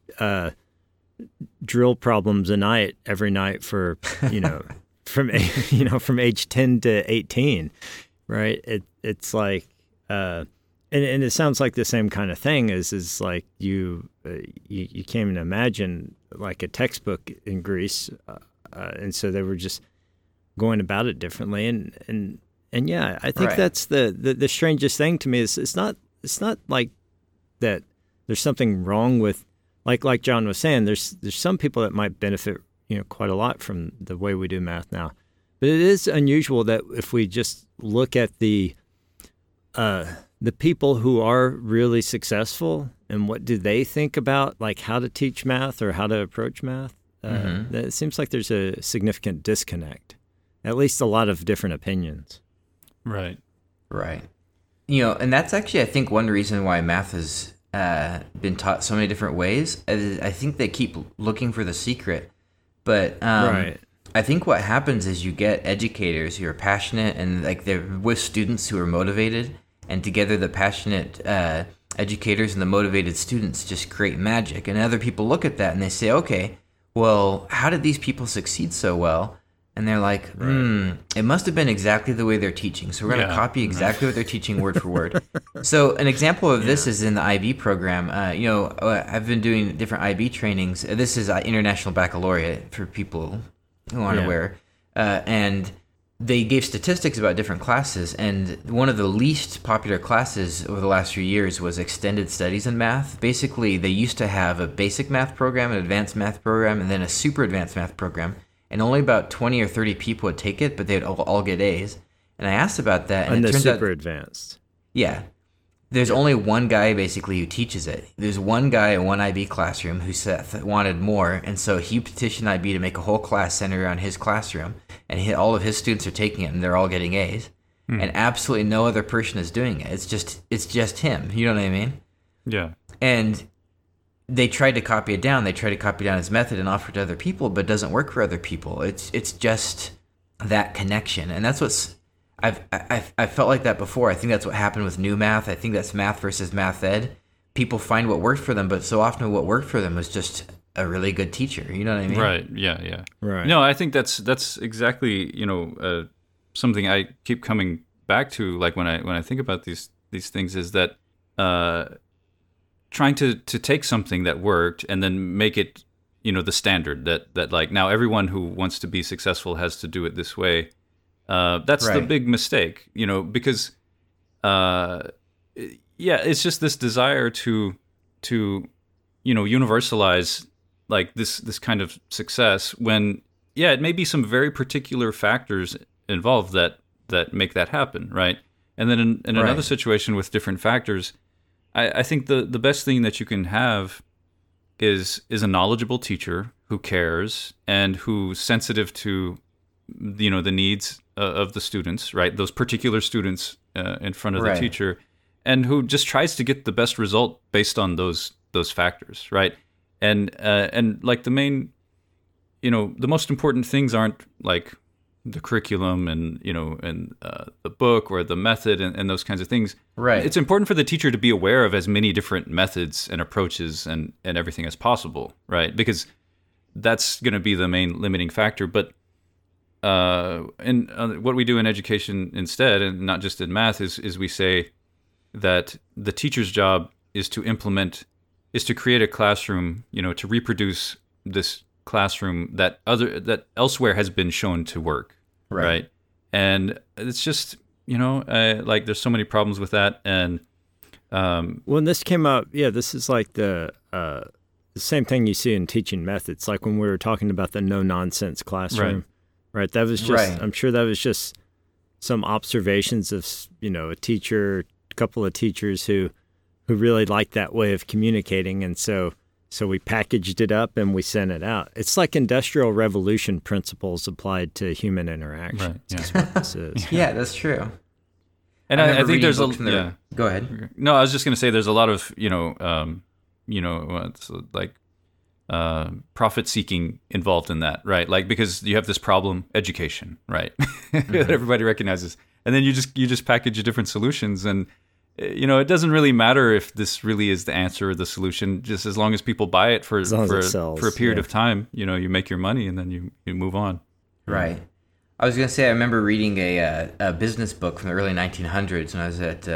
drill problems a night every night for, you know, from age 10 to 18, right? It's like, and it sounds like the same kind of thing is like you can't even imagine like a textbook in Greece. And so they were just going about it differently. And yeah, I think that's the strangest thing to me is it's not like that there's something wrong with, like John was saying, there's some people that might benefit, you know, quite a lot from the way we do math now. But it is unusual that if we just look at the people who are really successful and what do they think about, like how to teach math or how to approach math. It seems like there's a significant disconnect, at least a lot of different opinions. Right. You know, and that's actually, I think, one reason why math has been taught so many different ways. I think they keep looking for the secret. But I think what happens is you get educators who are passionate and like they're with students who are motivated. And together the passionate educators and the motivated students just create magic. And other people look at that and they say, okay, well, how did these people succeed so well? And they're like, it must have been exactly the way they're teaching. So we're going to copy exactly what they're teaching word for word. So an example of this is in the IB program. You know, I've been doing different IB trainings. This is International Baccalaureate for people who aren't aware. And they gave statistics about different classes. And one of the least popular classes over the last few years was extended studies in math. Basically, they used to have a basic math program, an advanced math program, and then a super advanced math program. And only about 20 or 30 people would take it, but they'd all get A's. And I asked about that. And it turns out, super advanced. Yeah. There's only one guy basically who teaches it. There's one guy in one IB classroom who wanted more. And so he petitioned IB to make a whole class centered around his classroom. And all of his students are taking it, and they're all getting A's. Mm. And absolutely no other person is doing it. It's just him. You know what I mean? Yeah. And they tried to copy it down. They tried to copy down his method and offer it to other people, but it doesn't work for other people. It's just that connection. And that's what's I've felt like that before. I think that's what happened with new math. I think that's math versus math ed. People find what worked for them, but so often what worked for them was just a really good teacher. You know what I mean? Right. Yeah. Yeah. Right. No, I think that's exactly, you know, something I keep coming back to, like when I think about these things is that, trying to take something that worked and then make it, you know, the standard that like now everyone who wants to be successful has to do it this way. That's the big mistake, you know, because, it's just this desire to, you know, universalize like this kind of success when, it may be some very particular factors involved that make that happen. Right. And then in another situation with different factors, I think the best thing that you can have is a knowledgeable teacher who cares, and who's sensitive to, you know, the needs of the students, right? Those particular students in front of the teacher, and who just tries to get the best result based on those factors, right? And like the main, you know, the most important things aren't like the curriculum and, you know, and the book or the method and those kinds of things. Right. It's important for the teacher to be aware of as many different methods and approaches and everything as possible, right? Because that's going to be the main limiting factor. But what we do in education instead, and not just in math, is we say that the teacher's job is to create a classroom, you know, to reproduce this classroom that elsewhere has been shown to work, right? And it's just, you know, like there's so many problems with that. And when this came up, this is like the same thing you see in teaching methods, like when we were talking about the no nonsense classroom, right? That was just, I'm sure that was just some observations of, you know, a couple of teachers who really liked that way of communicating, and so we packaged it up and we sent it out. It's like Industrial Revolution principles applied to human interaction. Right. Yeah. That's what this is. Yeah, that's true. And I think there's Go ahead. No, I was just going to say there's a lot of, profit seeking involved in that, right? Like, because you have this problem, education, right? Mm-hmm. That everybody recognizes. And then you just package different solutions, and you know, it doesn't really matter if this really is the answer or the solution, just as long as people buy it for a period of time. You know, you make your money and then you move on. Right. I was going to say, I remember reading a business book from the early 1900s when I was at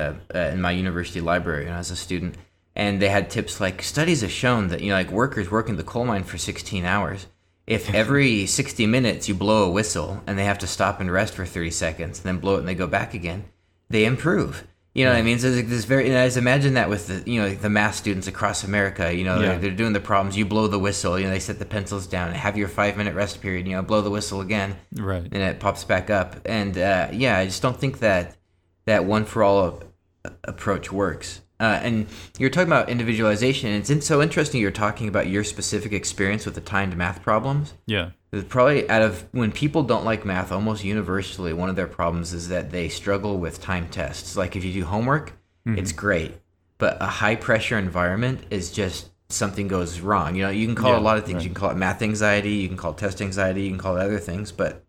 in my university library when I was a student, and they had tips like, studies have shown that, you know, like workers work in the coal mine for 16 hours. If every 60 minutes you blow a whistle and they have to stop and rest for 30 seconds and then blow it and they go back again, they improve. You know what I mean? So this very, and I just imagine that with the, you know, like the math students across America, you know, they're doing the problems. You blow the whistle, you know, they set the pencils down, have your 5-minute rest period, you know, blow the whistle again, right? And it pops back up. And I just don't think that one for all approach works. And you're talking about individualization, and it's so interesting. You're talking about your specific experience with the timed math problems. Yeah. Probably out of when people don't like math, almost universally, one of their problems is that they struggle with time tests. Like if you do homework, it's great, but a high pressure environment is just something goes wrong. You know, you can call it a lot of things. Right. You can call it math anxiety. You can call it test anxiety. You can call it other things, but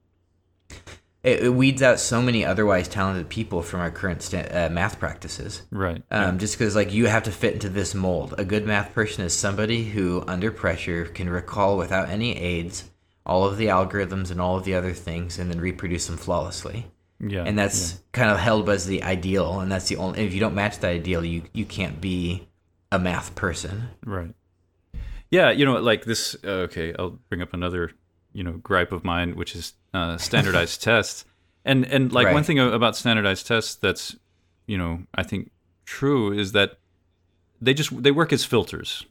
it weeds out so many otherwise talented people from our current math practices. Right. Just because like you have to fit into this mold. A good math person is somebody who under pressure can recall without any aids all of the algorithms and all of the other things, and then reproduce them flawlessly. Yeah, and that's kind of held as the ideal, and that's the only. If you don't match that ideal, you can't be a math person. Right. Yeah, you know, like this. Okay, I'll bring up another, you know, gripe of mine, which is standardized tests. And like one thing about standardized tests that's, you know, I think true is that they work as filters,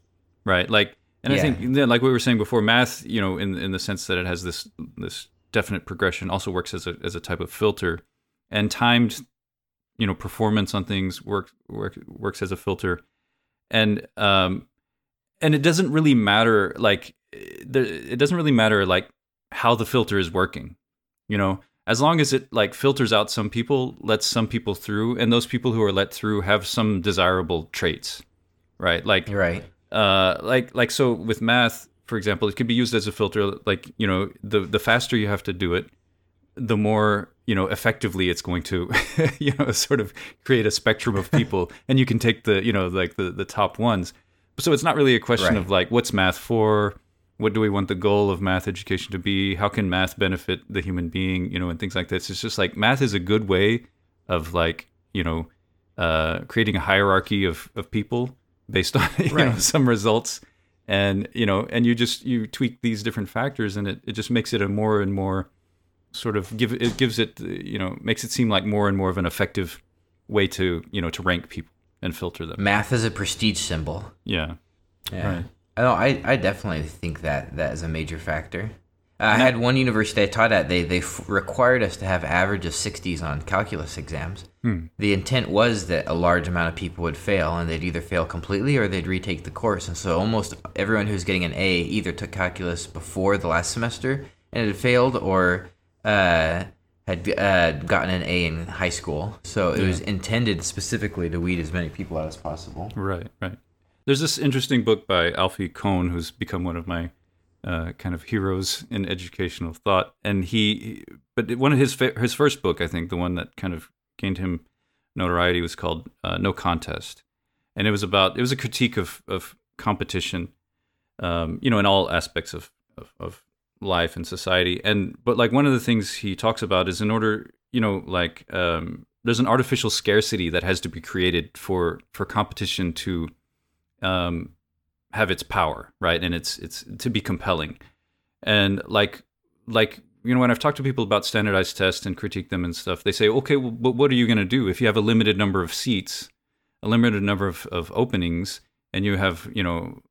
right? Like. And I think, like we were saying before, math, you know, in the sense that it has this definite progression, also works as a type of filter, and timed, you know, performance on things works as a filter, and it doesn't really matter, like how the filter is working, you know, as long as it like filters out some people, lets some people through, and those people who are let through have some desirable traits, right? Like so with math, for example, it could be used as a filter. Like, you know, the faster you have to do it, the more, you know, effectively it's going to, you know, sort of create a spectrum of people, and you can take the, you know, like the top ones. So it's not really a question of like, what's math for? What do we want the goal of math education to be? How can math benefit the human being? You know, and things like this. It's just like math is a good way of like, you know, creating a hierarchy of people based on you know, some results, and you know, and you tweak these different factors, and it just makes it a more and more sort of makes it seem like more and more of an effective way to, you know, to rank people and filter them. Math is a prestige symbol. Yeah. Right. I definitely think that is a major factor. I had one university I taught at, they required us to have average of 60s on calculus exams. The intent was that a large amount of people would fail, and they'd either fail completely or they'd retake the course. And so almost everyone who's getting an A either took calculus before the last semester and had failed, or had gotten an A in high school. So it was intended specifically to weed as many people out as possible. Right, right. There's this interesting book by Alfie Kohn, who's become one of my kind of heroes in educational thought, and but one of his first book, I think, the one that kind of gained him notoriety, was called No Contest, and it was a critique of competition, in all aspects of life and society. And but like one of the things he talks about is, in order, there's an artificial scarcity that has to be created for competition to have its power, right? And it's to be compelling. And when I've talked to people about standardized tests and critique them and stuff, they say, okay, well, but what are you going to do if you have a limited number of seats, a limited number of openings, and you have, too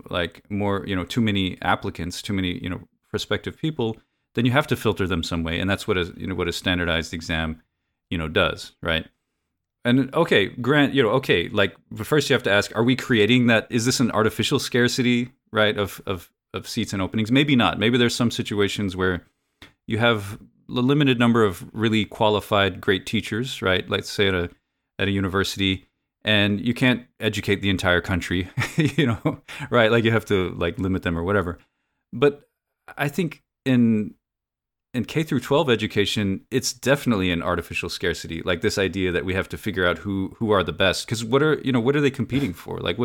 many applicants, too many, prospective people? Then you have to filter them some way. And that's what a standardized exam, does, right? And okay, Grant, first you have to ask, are we creating that? Is this an artificial scarcity, right, of seats and openings? Maybe not. Maybe there's some situations where you have a limited number of really qualified, great teachers, right? Let's say at a university, and you can't educate the entire country, right? Like you have to limit them or whatever. But I think in K through 12 education, it's definitely an artificial scarcity. Like this idea that we have to figure out who are the best, because what are they competing for? Like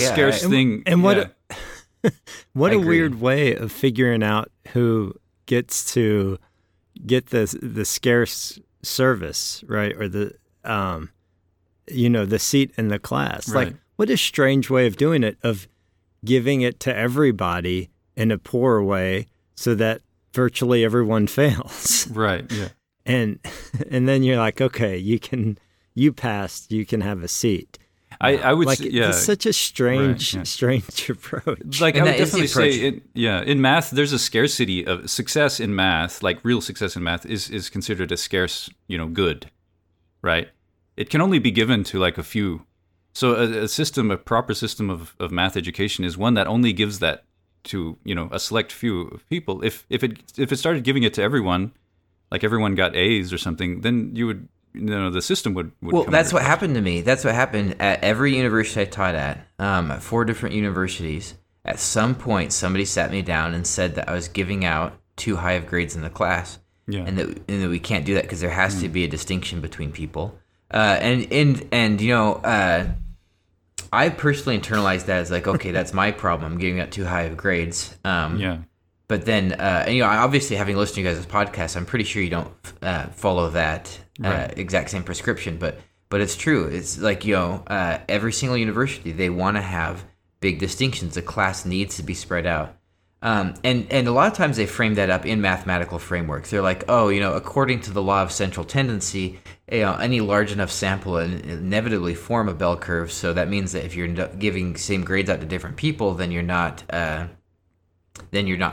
scarce thing? And what a weird way of figuring out who gets to get the scarce service, right? Or the the seat in the class. Right. Like what a strange way of doing it, of giving it to everybody in a poor way, so that virtually everyone fails. Right. Yeah. And then you're like, okay, you passed, you can have a seat. I would say, yeah. It's such a strange, strange approach. Like, and I would definitely say, in math, there's a scarcity of success in math. Like real success in math is considered a scarce, good, right? It can only be given to like a few. So a proper system of math education is one that only gives that to a select few of people. If it started giving it to everyone, like everyone got A's or something, then you would the system would. Well, that's what happened to me. That's what happened at every university I taught at, at 4 different universities. At some point, somebody sat me down and said that I was giving out too high of grades in the class, and that we can't do that because there has to be a distinction between people. I personally internalized that as like, okay, that's my problem. I'm giving out too high of grades. But then, obviously having listened to you guys' podcast, I'm pretty sure you don't follow that exact same prescription. But it's true. It's like, every single university, they want to have big distinctions. The class needs to be spread out. And a lot of times they frame that up in mathematical frameworks. They're like, oh, according to the law of central tendency, any large enough sample will inevitably form a bell curve. So that means that if you're giving same grades out to different people, then you're not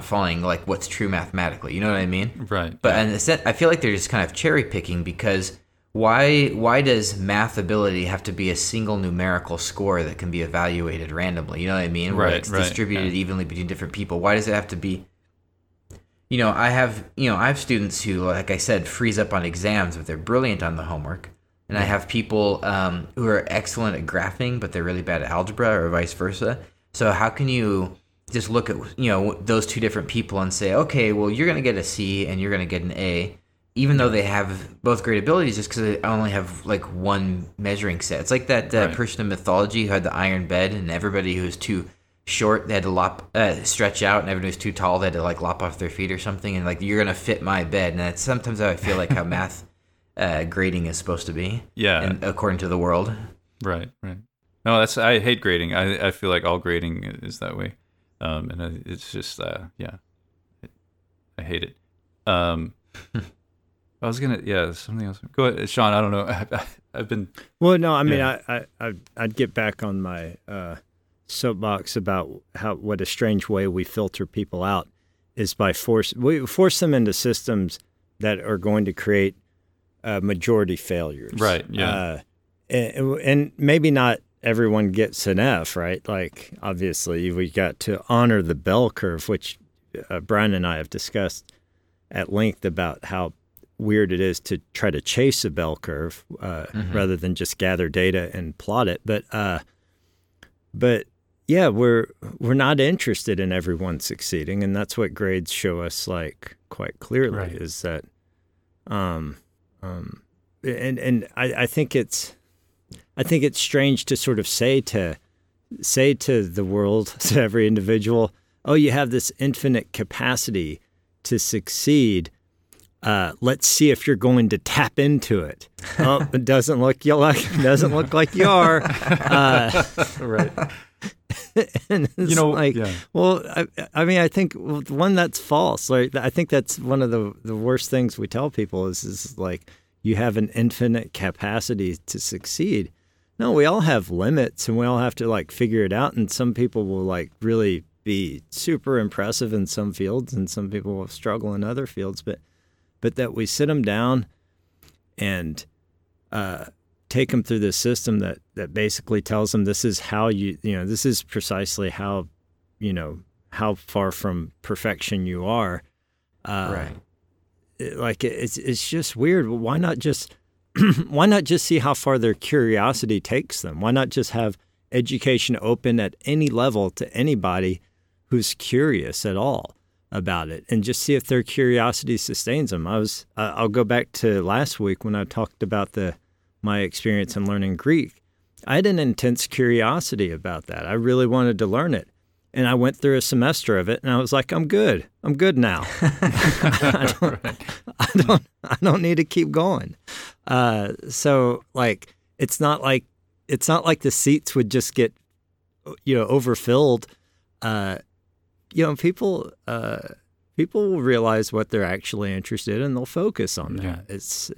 following like what's true mathematically. You know what I mean? Right. But in a sense, I feel like they're just kind of cherry picking, because why does math ability have to be a single numerical score that can be evaluated randomly? You know what I mean? Right. Where it's distributed evenly between different people. Why does it have to be? I have students who, like I said, freeze up on exams, but they're brilliant on the homework. And I have people who are excellent at graphing, but they're really bad at algebra, or vice versa. So how can you just look at, those two different people and say, okay, well, you're going to get a C and you're going to get an A, even though they have both great abilities, just because I only have like one measuring set. It's like that person in mythology who had the iron bed, and everybody who was too short, they had to stretch out, and everyone who's too tall, they had to lop off their feet or something, and you're gonna fit my bed. And that's sometimes how I feel like how math grading is supposed to be, according to the world. Right. No, I hate grading. I feel like all grading is that way, and it's just I hate it. I was gonna something else. Go ahead, Sean. I don't know. I've been I'd get back on my soapbox about what a strange way we filter people out. is by force. We force them into systems that are going to create majority failures. Right, yeah. And maybe not everyone gets an F, right? Like, obviously, we got to honor the bell curve, which Brian and I have discussed at length about how weird it is to try to chase a bell curve rather than just gather data and plot it. But yeah, we're not interested in everyone succeeding, and that's what grades show us, like, quite clearly, right, is that I think it's strange to sort of say to the world, to every individual, oh, you have this infinite capacity to succeed. Let's see if you're going to tap into it. Oh, it doesn't look like you are. Right. And it's, you know, like, yeah. Well, I mean, I think one, that's false. Like, I think that's one of the worst things we tell people is like, you have an infinite capacity to succeed. No, we all have limits, and we all have to, like, figure it out. And some people will, like, really be super impressive in some fields, and some people will struggle in other fields. But that we sit them down and take them through this system that basically tells them this is how this is precisely how, how far from perfection you are. Right. It's just weird. Why not just see how far their curiosity takes them? Why not just have education open at any level to anybody who's curious at all about it, and just see if their curiosity sustains them? I'll go back to last week when I talked about my experience in learning Greek. I had an intense curiosity about that. I really wanted to learn it. And I went through a semester of it, and I was like, I'm good. I'm good now. I don't need to keep going. So, like, it's not like the seats would just get, overfilled. People will realize what they're actually interested in, and they'll focus on that. Yeah. It's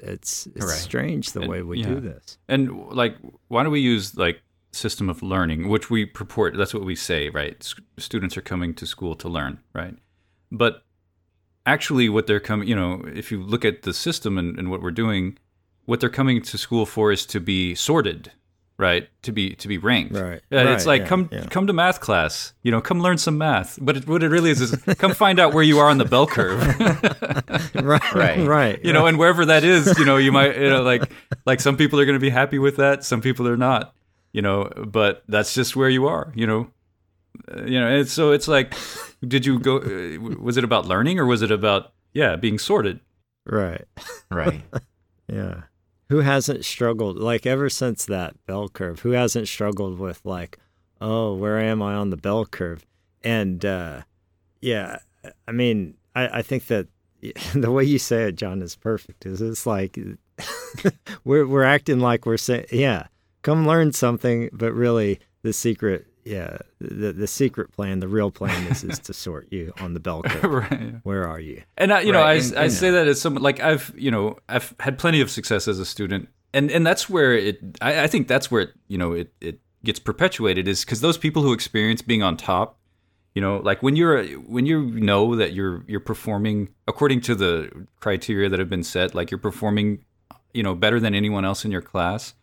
right. Strange the way we do this. And, like, why don't we use, like, system of learning, which we purport, that's what we say, right? Students are coming to school to learn, right? But actually what they're coming, if you look at the system and what we're doing, what they're coming to school for is to be sorted, right? To be ranked. Right. It's like, come to math class, come learn some math. But what it really is come find out where you are on the bell curve. Right. And wherever that is, you might, like some people are going to be happy with that. Some people are not. But that's just where you are, and so it's like, did you go, was it about learning, or was it about, being sorted? Right. Yeah. Who hasn't struggled, like, ever since that bell curve, who hasn't struggled with, like, oh, where am I on the bell curve? And, I mean, I think that the way you say it, John, is perfect. It's like, we're acting like we're saying, come learn something, but really the secret, the secret plan, the real plan is to sort you on the bell curve. Right. Where are you? And I say that as someone, like, I've had plenty of success as a student, and that's where I think that's where it gets perpetuated, is because those people who experience being on top, like when you know that you're performing according to the criteria that have been set, like you're performing, better than anyone else in your class.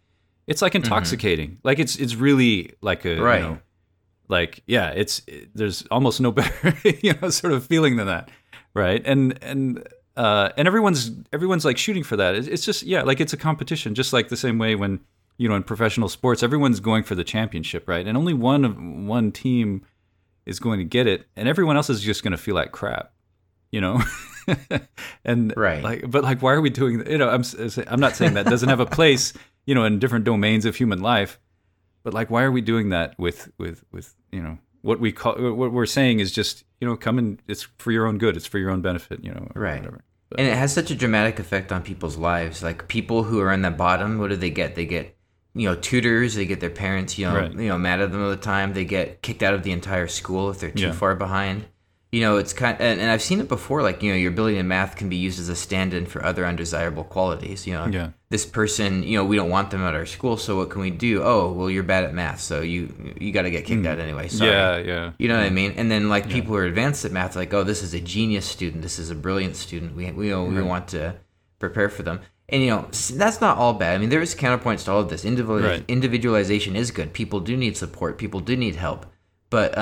It's like intoxicating. Mm-hmm. Like it's really like a, right. There's almost no better, sort of feeling than that. Right. And everyone's like shooting for that. It's just, like it's a competition, just like the same way when, in professional sports, everyone's going for the championship. Right. And only one team is going to get it. And everyone else is just going to feel like crap, and right. Like, but like, why are we doing that? I'm not saying that doesn't have a place, in different domains of human life, but like, why are we doing that with what we're saying is just, come and it's for your own good. It's for your own benefit, or right. Whatever. But, and it has such a dramatic effect on people's lives. Like people who are in the bottom, what do they get? They get, tutors, they get their parents, mad at them all the time. They get kicked out of the entire school if they're too far behind. you know, it's kind of, and I've seen it before, like, you know, your ability in math can be used as a stand-in for other undesirable qualities. You know, this person, you know, we don't want them at our school, so what can we do? Oh, well, you're bad at math, so you got to get kicked out anyway. Sorry. You know what I mean? And then, like, people who are advanced at math, like, oh, this is a genius student. This is a brilliant student. We want to prepare for them. And, you know, that's not all bad. I mean, there is counterpoints to all of this. Individualization is good. People do need support. People do need help. But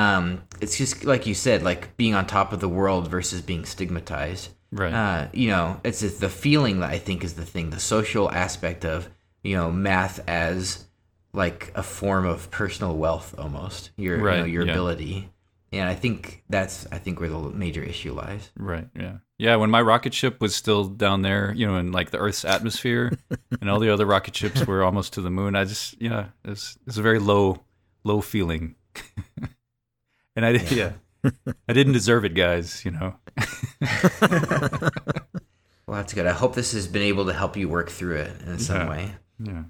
it's just like you said, like being on top of the world versus being stigmatized. Right. You know, it's the feeling that I think is the thing, the social aspect of, you know, math as like a form of personal wealth almost, your ability. And I think that's where the major issue lies. Right, yeah. Yeah, when my rocket ship was still down there, you know, in like the Earth's atmosphere and all the other rocket ships were almost to the moon, I just, it's a very low feeling. And I didn't deserve it, guys, you know. Well, that's good. I hope this has been able to help you work through it in some way. Yeah.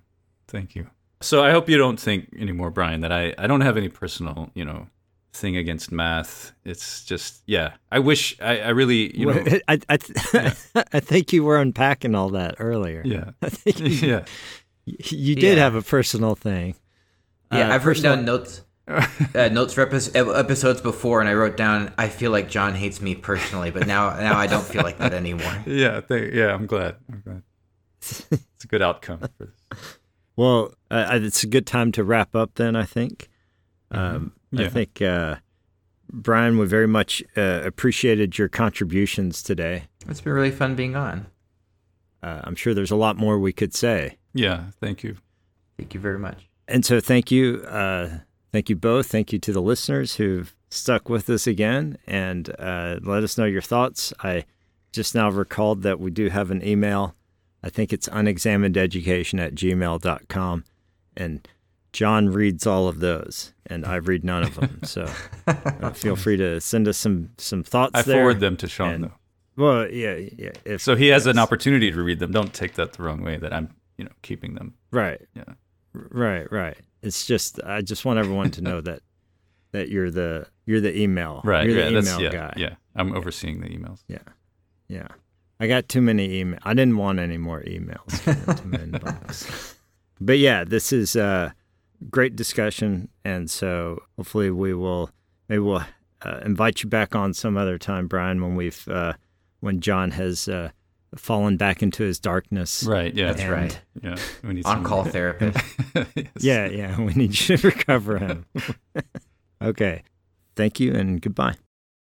Thank you. So I hope you don't think anymore, Brian, that I don't have any personal, you know, thing against math. It's just, I wish I really, you know. I think you were unpacking all that earlier. Yeah. I think you did have a personal thing. Yeah, I've written down notes. Notes for episodes before, and I wrote down, I feel like John hates me personally, but now I don't feel like that anymore. I'm glad. It's a good outcome for this. Well, it's a good time to wrap up then, I think. I think, Brian, we very much appreciated your contributions today. It's been really fun being on. I'm sure there's a lot more we could say. Yeah, thank you. Thank you very much. And so thank you... Thank you both. Thank you to the listeners who've stuck with us again and let us know your thoughts. I just now recalled that we do have an email. I think it's unexaminededucation@gmail.com. And John reads all of those, and I read none of them. So feel free to send us some thoughts there. I forward them to Sean, though. Well, yeah. So he has an opportunity to read them. Don't take that the wrong way that I'm, keeping them. Right. Yeah. Right. It's just I just want everyone to know that you're the email. Right. You're the email guy. Yeah. I'm overseeing the emails. Yeah. Yeah. I got too many emails. I didn't want any more emails to my inbox. But yeah, this is a great discussion, and so hopefully we'll invite you back on some other time, Brian, when when John has fallen back into his darkness. Right, yeah, that's right. Yeah, we need on-call therapist. Yes. Yeah, we need you to recover him. Okay, thank you and goodbye.